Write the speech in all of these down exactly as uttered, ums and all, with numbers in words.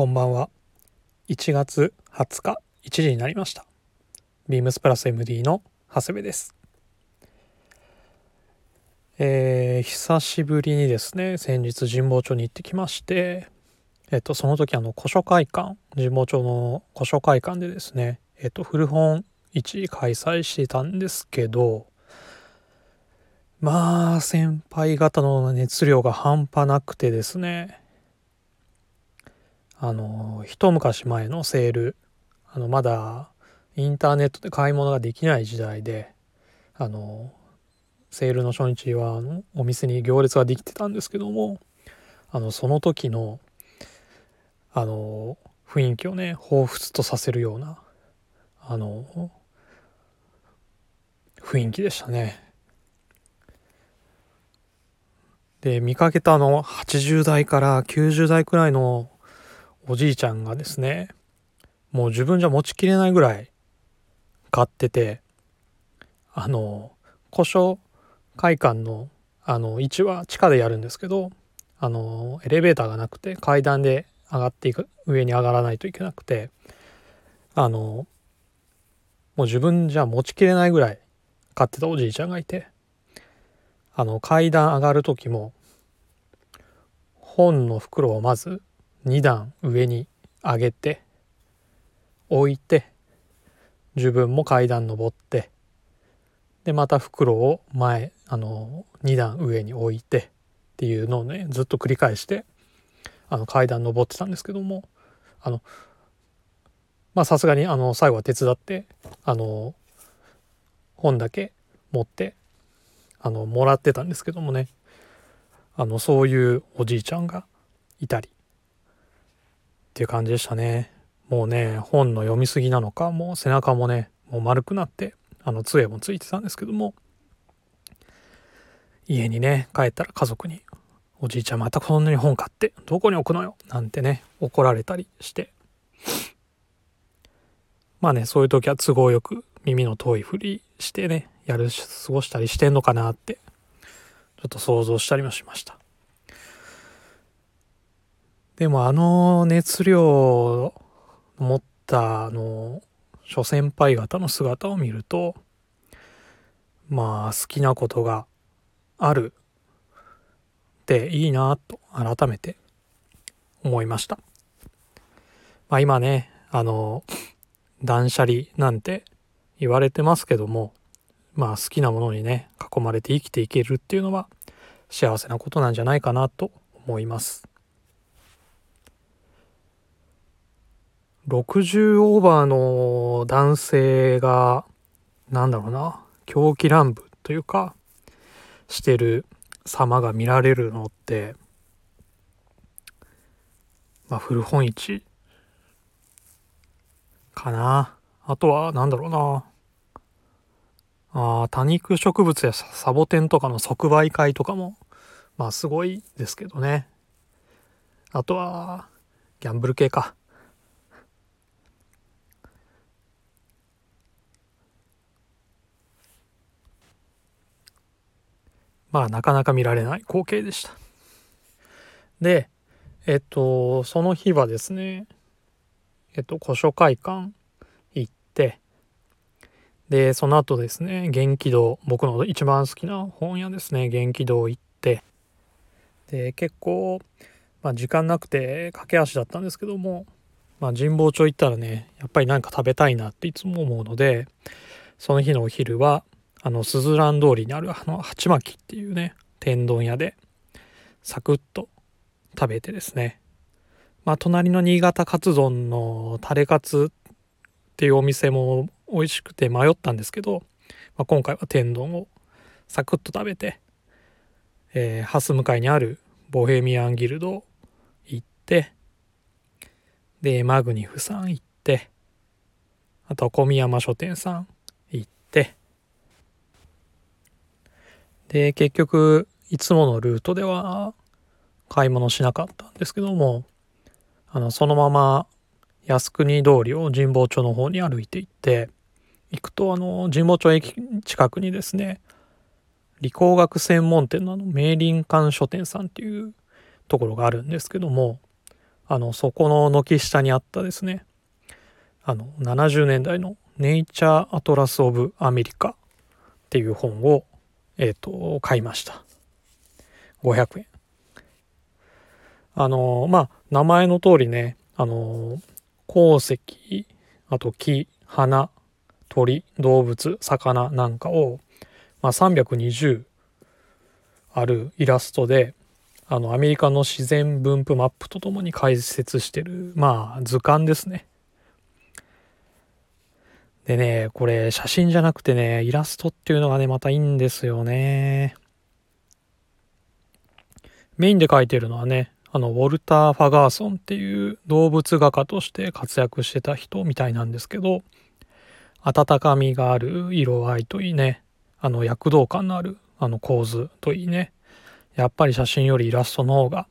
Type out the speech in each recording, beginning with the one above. こんばんは。いちがつはつかいちじになりました。ビームスプラス エムディー の長谷部です。えー、久しぶりにですね、先日神保町に行ってきまして、えっと、その時あの古書会館、神保町の古書会館でですね、えっと、古本市開催してたんですけど、まあ先輩方の熱量が半端なくてですね、あの一昔前のセール、あのまだインターネットで買い物ができない時代で、あのセールの初日はお店に行列ができてたんですけども、あのその時のあの雰囲気をね、彷彿とさせるようなあの雰囲気でしたね。で、見かけたのはちじゅうだいからきゅうじゅうだいくらいのおじいちゃんがですね、もう自分じゃ持ちきれないぐらい買ってて、あの古書会館のあの市は地下でやるんですけど、あのエレベーターがなくて階段で上がっていく、上に上がらないといけなくて、あのもう自分じゃ持ちきれないぐらい買ってたおじいちゃんがいて、あの階段上がる時も本の袋をまずにだん上に上げて置いて、自分も階段登って、でまた袋を前あのにだん上に置いてっていうのをね、ずっと繰り返してあの階段登ってたんですけども、あのまあさすがにあの最後は手伝って、あの本だけ持ってあのもらってたんですけどもね、あのそういうおじいちゃんがいたりっていう感じでしたね。もうね、本の読み過ぎなのか、もう背中もね、もう丸くなって、あの杖もついてたんですけども、家にね帰ったら家族に、おじいちゃんまたこんなに本買ってどこに置くのよなんてね、怒られたりして、まあね、そういう時は都合よく耳の遠いふりしてね、やるし過ごしたりしてんのかなってちょっと想像したりもしました。でもあの熱量を持ったあの諸先輩方の姿を見ると、まあ好きなことがあるっていいなと改めて思いました。まあ今ね、あの断捨離なんて言われてますけども、まあ好きなものにね囲まれて生きていけるっていうのは幸せなことなんじゃないかなと思います。ろくじゅうオーバーの男性が、なんだろうな、狂気乱舞というかしてる様が見られるのって、まあ、古本市かな。あとはなんだろうな、あ多肉植物やサボテンとかの即売会とかもまあすごいですけどね。あとはギャンブル系か。まあなかなか見られない光景でした。で、えっとその日はですね、えっと古書会館行って、でその後ですね、元気堂、僕の一番好きな本屋ですね、元気堂行って、で結構、まあ、時間なくて駆け足だったんですけども、まあ、神保町行ったらね、やっぱりなんか食べたいなっていつも思うので、その日のお昼はあのすずらん通りにあるあの鉢巻きっていうね天丼屋でサクッと食べてですね、まあ隣の新潟カツ丼のタレカツっていうお店も美味しくて迷ったんですけど、まあ、今回は天丼をサクッと食べて、えー、ハス向かいにあるボヘミアンギルド行って、でマグニフさん行って、あとは小宮山書店さん行って、で結局いつものルートでは買い物しなかったんですけども、あのそのまま靖国通りを神保町の方に歩いていって行くと、あの神保町駅近くにですね、理工学専門店の明倫館書店さんっていうところがあるんですけども、あのそこの軒下にあったですね、あのななじゅうねんだいのネイチャーアトラスオブアメリカっていう本を、えーと、買いました。ごひゃくえん。あのまあ名前の通りね、あの鉱石、あと木、花、鳥、動物、魚なんかを、まあ、さんびゃくにじゅうあるイラストであのアメリカの自然分布マップとともに解説してる、まあ図鑑ですね。でね、これ写真じゃなくてね、イラストっていうのがねまたいいんですよね。メインで描いてるのはね、あのウォルター・ファガーソンっていう動物画家として活躍してた人みたいなんですけど、温かみがある色合いといいね、あの躍動感のあるあの構図といいね、やっぱり写真よりイラストの方が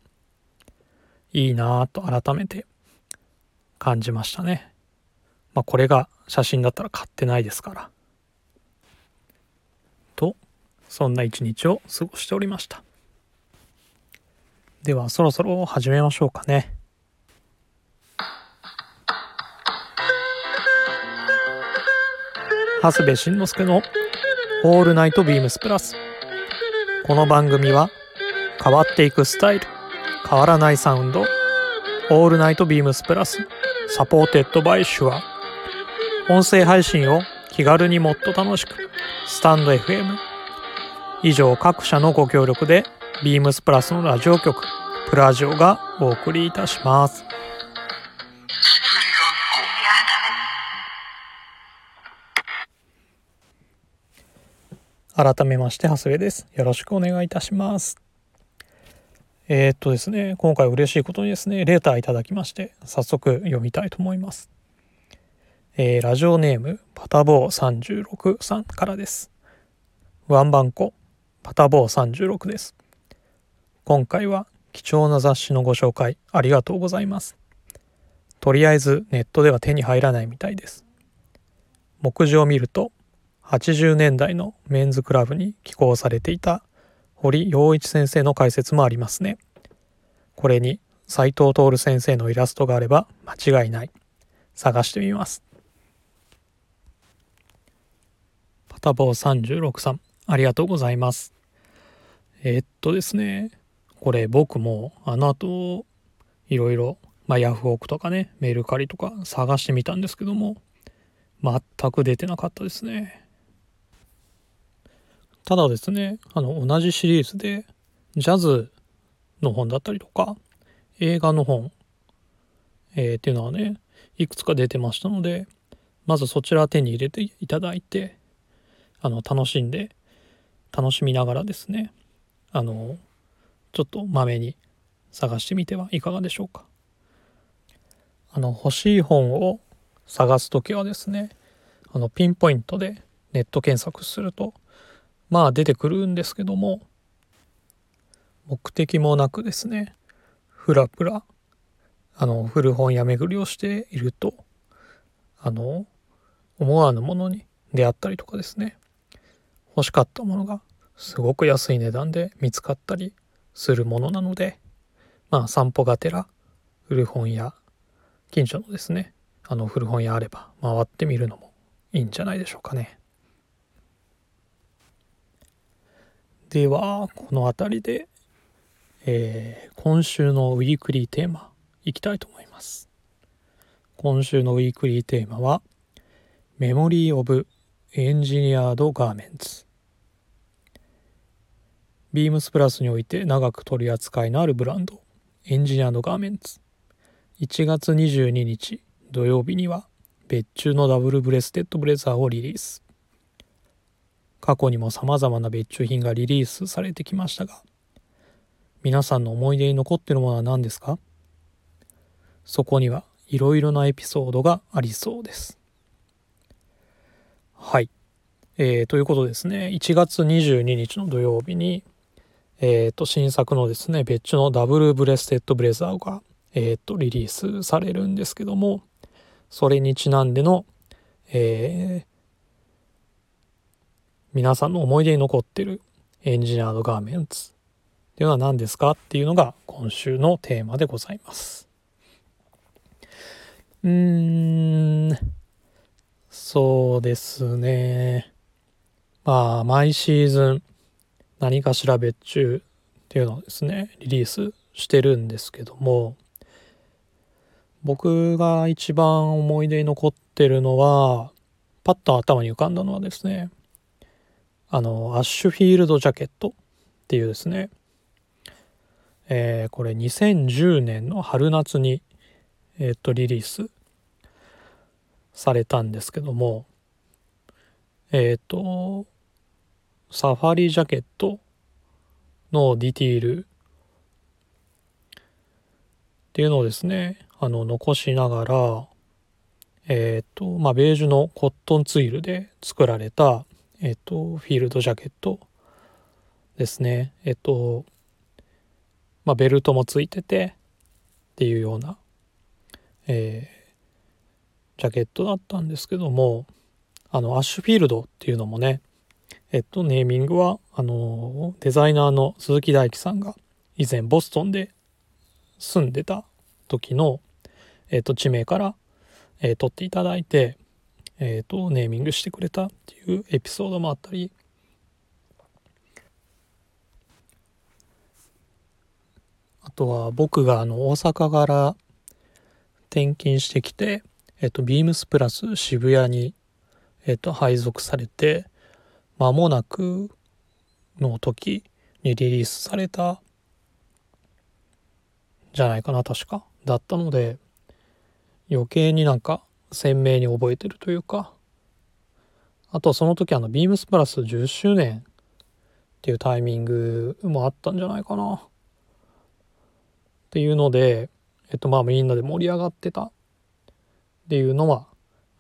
いいなぁと改めて感じましたね。まあこれが写真だったら買ってないですから。と、そんな一日を過ごしておりました。ではそろそろ始めましょうかね。長谷部慎之介のオールナイトビームスプラス。この番組は変わっていくスタイル、変わらないサウンド、オールナイトビームスプラス、サポーテッドバイシュア。音声配信を気軽にもっと楽しく、スタンド エフエム。以上各社のご協力でビームスプラスのラジオ局プラジオがお送りいたします。改めまして長谷部です。よろしくお願いいたします。えー、っとですね今回嬉しいことにですねレターいただきまして、早速読みたいと思います。えー、ラジオネームパタボーさんじゅうろくさんからです。ワンバンコパタボーさんじゅうろくです。今回は貴重な雑誌のご紹介ありがとうございます。とりあえずネットでは手に入らないみたいです。目次を見るとはちじゅうねんだいのメンズクラブに寄稿されていた堀洋一先生の解説もありますね。これに斉藤徹先生のイラストがあれば間違いない。探してみます。パタボーさんじゅうろくさんありがとうございます。えっとですねこれ僕もあの後いろいろ、まあ、ヤフオクとかねメルカリとか探してみたんですけども全く出てなかったですね。ただですねあの同じシリーズでジャズの本だったりとか映画の本、えー、っていうのはねいくつか出てましたので、まずそちら手に入れていただいてあの楽しんで楽しみながらですねあのちょっとまめに探してみてはいかがでしょうか。あの欲しい本を探すときはですねあのピンポイントでネット検索するとまあ出てくるんですけども、目的もなくですねふらふらあの古本屋巡りをしているとあの思わぬものに出会ったりとかですね、欲しかったものがすごく安い値段で見つかったりするものなので、まあ散歩がてら古本屋、近所のですねあの古本屋あれば回ってみるのもいいんじゃないでしょうかね。ではこの辺りで、えー、今週のウィークリーテーマいきたいと思います。今週のウィークリーテーマはメモリー・オブ・エンジニアード・ガーメンツ。ビームスプラスにおいて長く取り扱いのあるブランド、エンジニアードガーメンツ。いちがつにじゅうににち土曜日には別注のダブルブレステッドブレザーをリリース。過去にも様々な別注品がリリースされてきましたが、皆さんの思い出に残っているものは何ですか？そこにはいろいろなエピソードがありそうです。はい。えー、ということですね、いちがつにじゅうににちの土曜日にえー、と新作のですね別注のダブルブレステッドブレザーが、えー、とリリースされるんですけども、それにちなんでの、えー、皆さんの思い出に残っているエンジニアードガーメンツっていうのは何ですかっていうのが今週のテーマでございます。うーん、そうですね。まあ、毎シーズン何かしら別注っていうのをですね、リリースしてるんですけども、僕が一番思い出に残ってるのは、パッと頭に浮かんだのはですね、あの、アッシュフィールドジャケットっていうですね、えー、これにせんじゅうねんの春夏に、えーっと、リリースされたんですけども、えーっと、サファリジャケットのディティールっていうのをですね、あの、残しながら、えーっと、まあ、ベージュのコットンツイルで作られた、えーっと、フィールドジャケットですね。えーっと、まあ、ベルトもついててっていうような、えー、ジャケットだったんですけども、あのアッシュフィールドっていうのもね、えっとネーミングはあのデザイナーの鈴木大樹さんが以前ボストンで住んでた時の、えっと、地名から、えー、取っていただいて、えっとネーミングしてくれたっていうエピソードもあったり、あとは僕があの大阪から転勤してきて、えっと、ビームスプラス渋谷に、えっと、配属されて間もなくの時にリリースされたじゃないかな、確かだったので、余計になんか鮮明に覚えてるというか、あとはその時あのビームスプラスじゅっしゅうねんっていうタイミングもあったんじゃないかなっていうので、えっとまあみんなで盛り上がってたっていうのは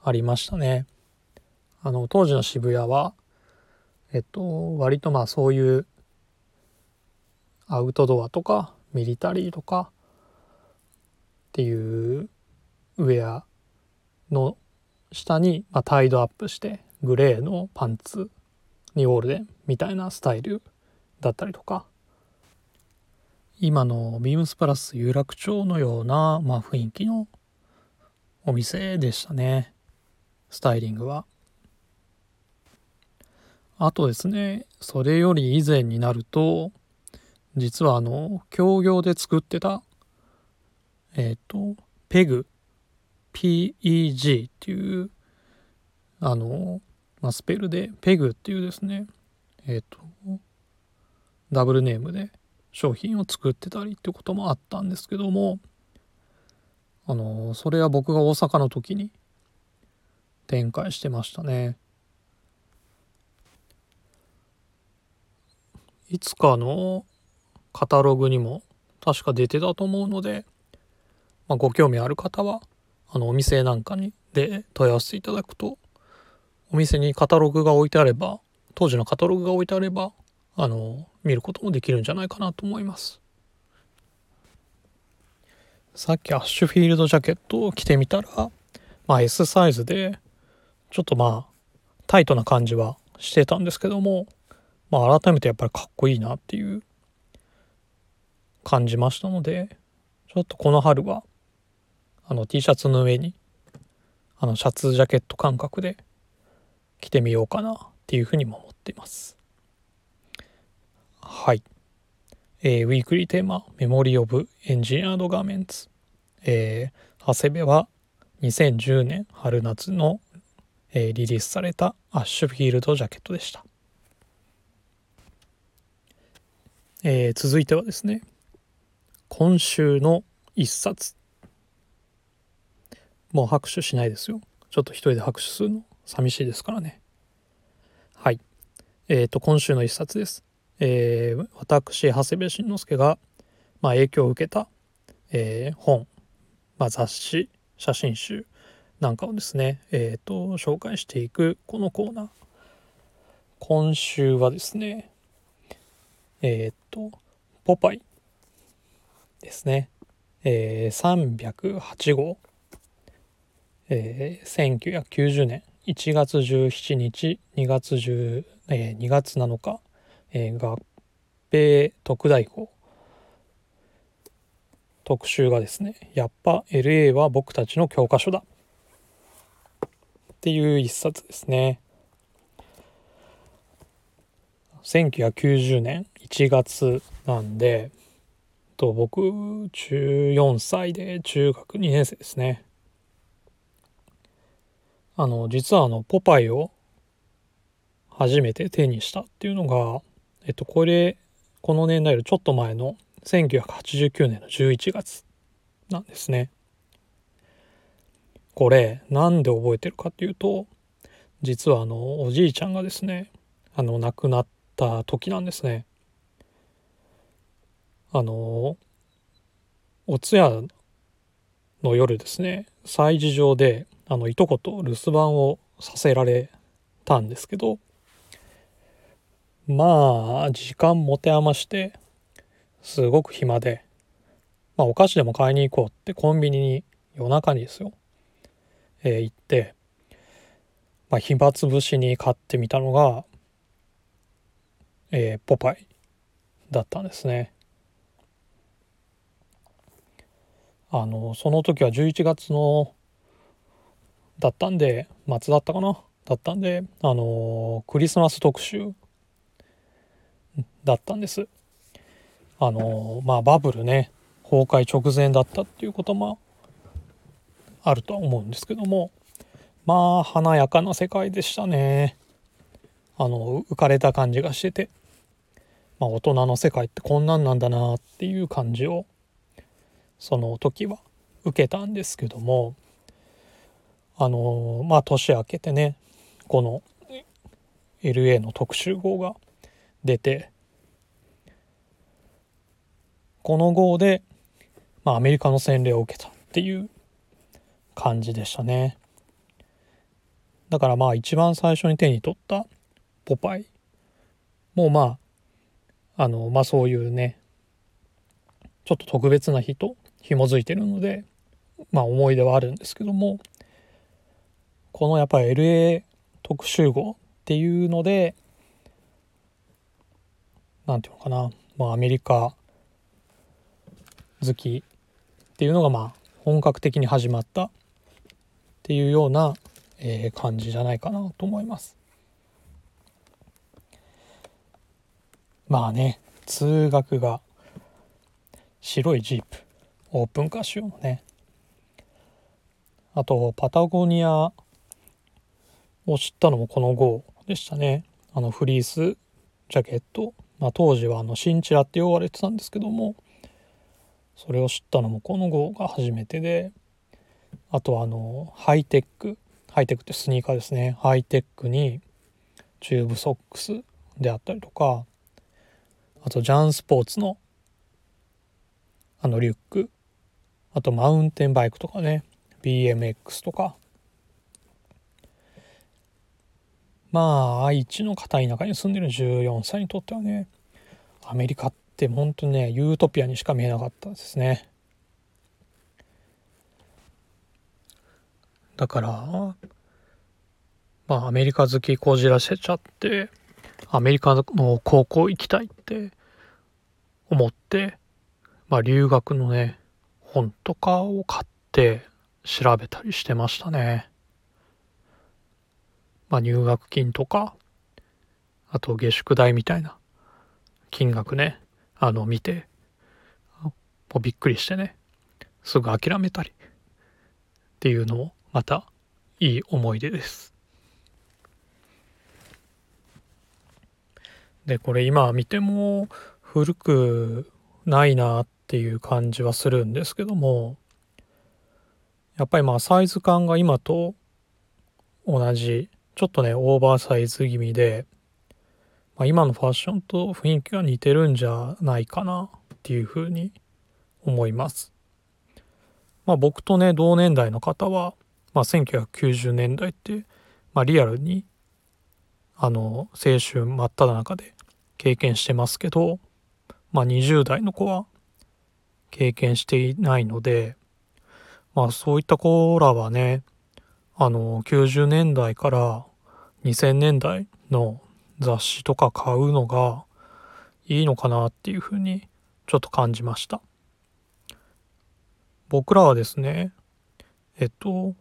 ありましたね。あの当時の渋谷はえっと割とまあそういうアウトドアとかミリタリーとかっていうウェアの下に、まあ、タイドアップしてグレーのパンツにオールデンみたいなスタイルだったりとか、今のビームスプラス有楽町のような、まあ、雰囲気のお店でしたね、スタイリングは。あとですね、それより以前になると、実はあの協業で作ってたえっとペグ ピーイージー っていうあの、まあ、スペルでペグっていうですね、えっとダブルネームで商品を作ってたりってこともあったんですけども、あのそれは僕が大阪の時に展開してましたね。いつかのカタログにも確か出てたと思うので、まあ、ご興味ある方はあのお店なんかにで問い合わせていただくと、お店にカタログが置いてあれば、当時のカタログが置いてあればあの見ることもできるんじゃないかなと思います。さっきアッシュフィールドジャケットを着てみたら、まあ、S サイズでちょっとまあタイトな感じはしてたんですけども、まあ、改めてやっぱりかっこいいなっていう感じましたので、ちょっとこの春はあの T シャツの上にあのシャツジャケット感覚で着てみようかなっていうふうにも思っています。はい、えー、ウィークリーテーマメモリーオブエンジニアードガーメンツ、えー、長谷部はにせんじゅうねん春夏の、えー、リリースされたアッシュフィールドジャケットでした。えー、続いてはですね、今週の一冊、もう拍手しないですよ、ちょっと一人で拍手するの寂しいですからね。はい、えーと今週の一冊です。えー、私長谷部慎之介が、まあ、影響を受けた、えー、本、まあ、雑誌、写真集なんかをですね、えー、と紹介していくこのコーナー。今週はですね、えっとポパイですね、えー、さんびゃくはち号、えー、せんきゅうひゃくきゅうじゅうねんいちがつじゅうしちにち、にがつじゅう、えー、にがつなのか、えー、合併特大号特集がですね、やっぱ エルエー は僕たちの教科書だっていう一冊ですね。せんきゅうひゃくきゅうじゅうねんいちがつなんで、と僕じゅうよんさいで中学にねんせいですね。あの実はあのポパイを初めて手にしたっていうのが、えっとこれこの年代よりちょっと前のせんきゅうひゃくはちじゅうきゅうねんのじゅういちがつなんですね。これなんで覚えてるかっていうと、実はあのおじいちゃんがですね、あの亡くなった時なんですね。あのお通夜の夜ですね、催事場であのいとこと留守番をさせられたんですけど、まあ時間持て余してすごく暇で、まあ、お菓子でも買いに行こうってコンビニに夜中にですよ、えー、行って、まあ、暇つぶしに買ってみたのがえー、ポパイだったんですね。あのその時はじゅういちがつのだったんで末だったかなだったんであのー、クリスマス特集だったんです。あのー、まあバブルね崩壊直前だったっていうこともあるとは思うんですけども、まあ華やかな世界でしたね。あの浮かれた感じがしてて、まあ、大人の世界ってこんなんなんだなっていう感じをその時は受けたんですけども、あのまあ年明けてね、この エルエー の特集号が出て、この号で、まあ、アメリカの洗礼を受けたっていう感じでしたね。だからまあ一番最初に手に取ったポパイもまああのまあそういうねちょっと特別な日と紐づいてるので、まあ思い出はあるんですけども、このやっぱり エルエー 特集号っていうのでなんていうのかな、まあアメリカ好きっていうのがまあ本格的に始まったっていうような、えー、感じじゃないかなと思います。まあね、通学が白いジープ、オープンカシオのね、あとパタゴニアを知ったのもこの号でしたね。あのフリースジャケット、まあ、当時はあのシンチラって呼ばれてたんですけども、それを知ったのもこの号が初めてで、あとあのハイテックハイテックってスニーカーですね。ハイテックにチューブソックスであったりとか、あとジャンスポーツのあのリュック、あとマウンテンバイクとかね、 ビーエムエックス とか、まあ愛知の片田舎に住んでるじゅうよんさいにとってはね、アメリカって本当にねユートピアにしか見えなかったですね。だからまあアメリカ好きこじらせちゃって、アメリカの高校行きたいって思って、まあ、留学のね本とかを買って調べたりしてましたね。まあ、入学金とか、あと下宿代みたいな金額ね、あの見てもうびっくりしてね、すぐ諦めたりっていうのもまたいい思い出です。でこれ今見ても古くないなっていう感じはするんですけども、やっぱりまあサイズ感が今と同じ、ちょっとねオーバーサイズ気味で、まあ、今のファッションと雰囲気が似てるんじゃないかなっていうふうに思います。まあ、僕とね同年代の方は、まあ、せんきゅうひゃくきゅうじゅうねんだいって、まあ、リアルにあの青春真っ只中で経験してますけど、まあ、にじゅう代の子は経験していないので、まあ、そういった子らはねあのきゅうじゅうねんだいからにせんねんだいの雑誌とか買うのがいいのかなっていうふうにちょっと感じました。僕らはですね、えっと、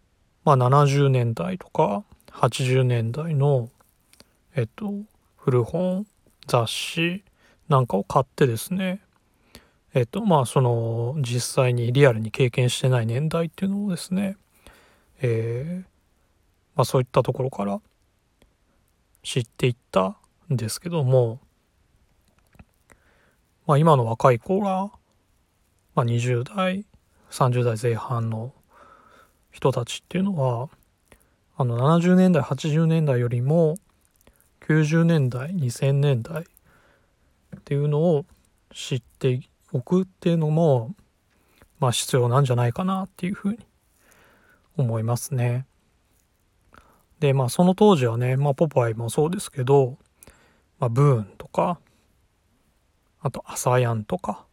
まあ、ななじゅうねんだいとかはちじゅうねんだいの、えっと、古本、雑誌なんかを買ってですね、えっと、まあ、その、実際にリアルに経験してない年代っていうのをですね、えー、まあ、そういったところから知っていったんですけども、まあ、今の若い子が、まあ、にじゅうだい、さんじゅうだいぜん半の人たちっていうのは、あのななじゅうねんだい、はちじゅうねんだいよりもきゅうじゅうねんだい、にせんねんだいっていうのを知っておくっていうのも、まあ、必要なんじゃないかなっていうふうに思いますね。で、まあ、その当時はね、まあ、ポパイもそうですけど、まあ、ブーンとか、あとアサヤンとか、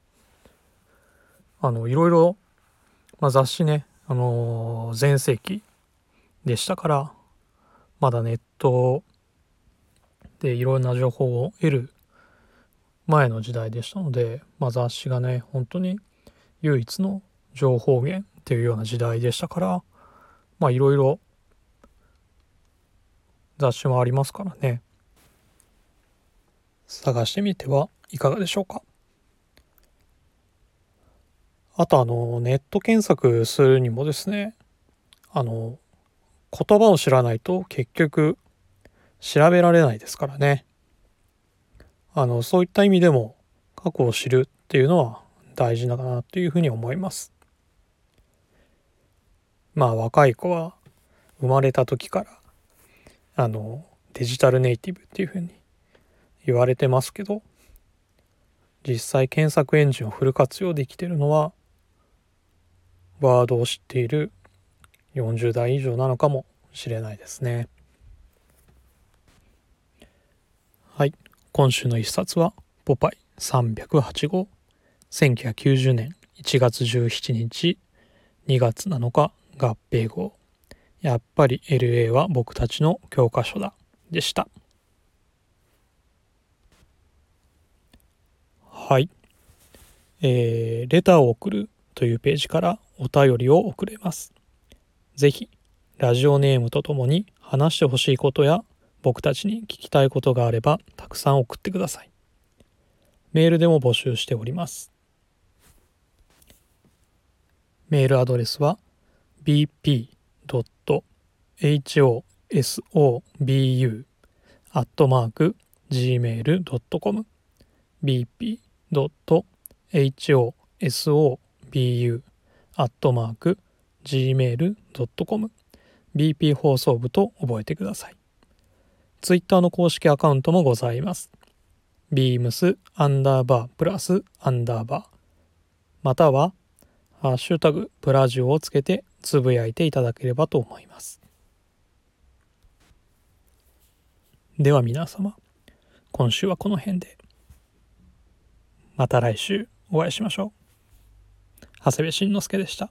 あのいろいろ、まあ、雑誌ね、あのー、全盛期でしたから、まだネットでいろんな情報を得る前の時代でしたので、まあ、雑誌がね本当に唯一の情報源っていうような時代でしたから、まあいろいろ雑誌もありますからね、探してみてはいかがでしょうか。あとあのネット検索するにもですね、あの言葉を知らないと結局調べられないですからね。あのそういった意味でも過去を知るっていうのは大事だなというふうに思います。まあ若い子は生まれた時からあのデジタルネイティブっていうふうに言われてますけど、実際検索エンジンをフル活用できているのはワードを知っているよんじゅうだい以上なのかもしれないですね。はい、今週の一冊はポパイさんびゃくはちごう、せんきゅうひゃくきゅうじゅうねんいちがつじゅうしちにち、にがつなのか合併号、やっぱり エルエー は僕たちの教科書だでした。はい、えー、レターを送るというページからお便りを送れます。ぜひラジオネームとともに話してほしいことや僕たちに聞きたいことがあればたくさん送ってください。メールでも募集しております。メールアドレスは ビーピードットホソビューアットマークジーメールドットコム ビーピードットホソビューアットマークジーメールドットコム ビーピー 放送部と覚えてください。ツイッターの公式アカウントもございます。 ビームス アンダーバープラスアンダーバー、またはハッシュタグプラジオをつけてつぶやいていただければと思います。では皆様、今週はこの辺で、また来週お会いしましょう。長谷部慎之介でした。